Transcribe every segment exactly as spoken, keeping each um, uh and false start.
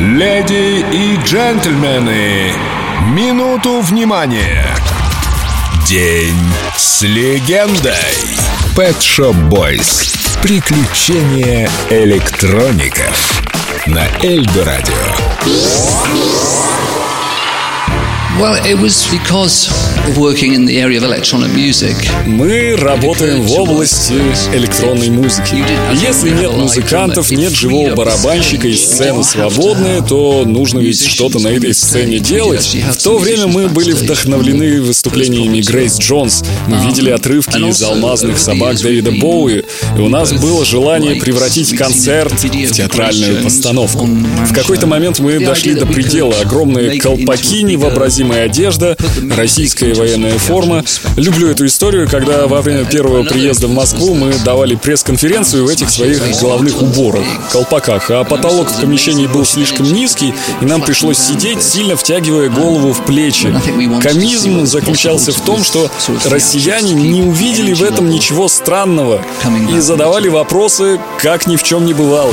Леди и джентльмены, минуту внимания. День с легендой. Pet Shop Boys. Приключения электроников. На Эльдорадио. Мы работаем в области электронной музыки. Если нет музыкантов, нет живого барабанщика и сцена свободная, то нужно ведь что-то на этой сцене делать. В то время мы были вдохновлены выступлениями Грейс Джонс. Мы видели отрывки из «Алмазных собак» Дэвида Боуи. И у нас было желание превратить концерт в театральную постановку. В какой-то момент мы дошли до предела. Огромные колпаки невообразимые. Моя одежда, российская военная форма. Люблю эту историю, когда во время первого приезда в Москву мы давали пресс-конференцию в этих своих головных уборах, колпаках, а потолок в помещении был слишком низкий, и нам пришлось сидеть, сильно втягивая голову в плечи. Комизм заключался в том, что россияне не увидели в этом ничего странного и задавали вопросы, как ни в чем не бывало.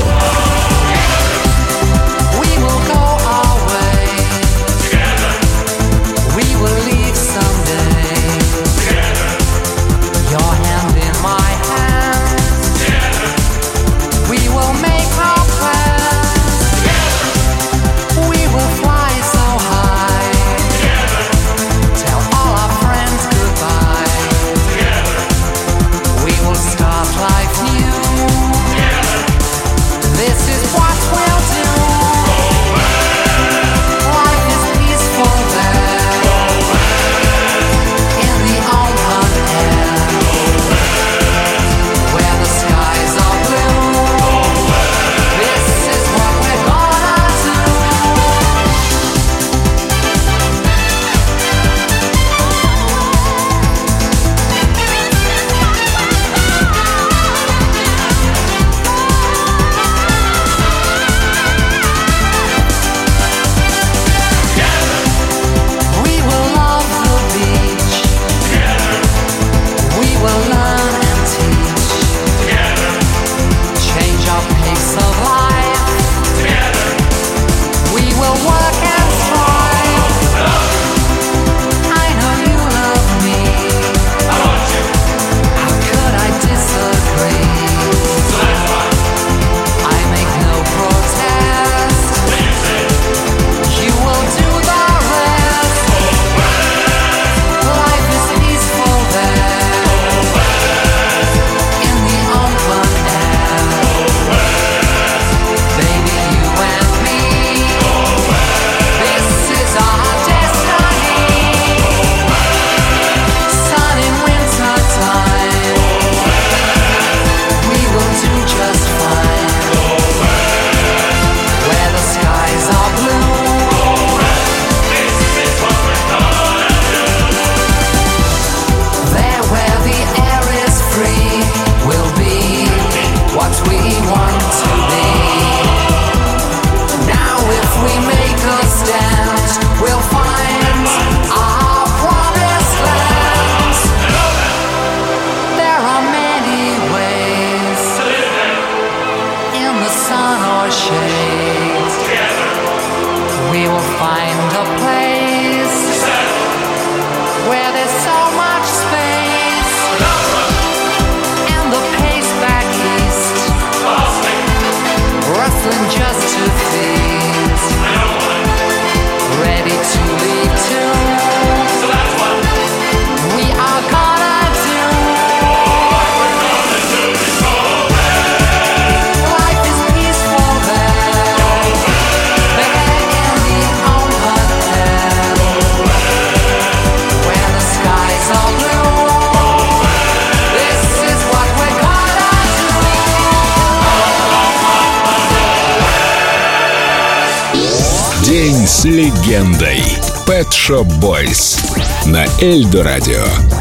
День с легендой. Pet Shop Boys на Эльдорадио.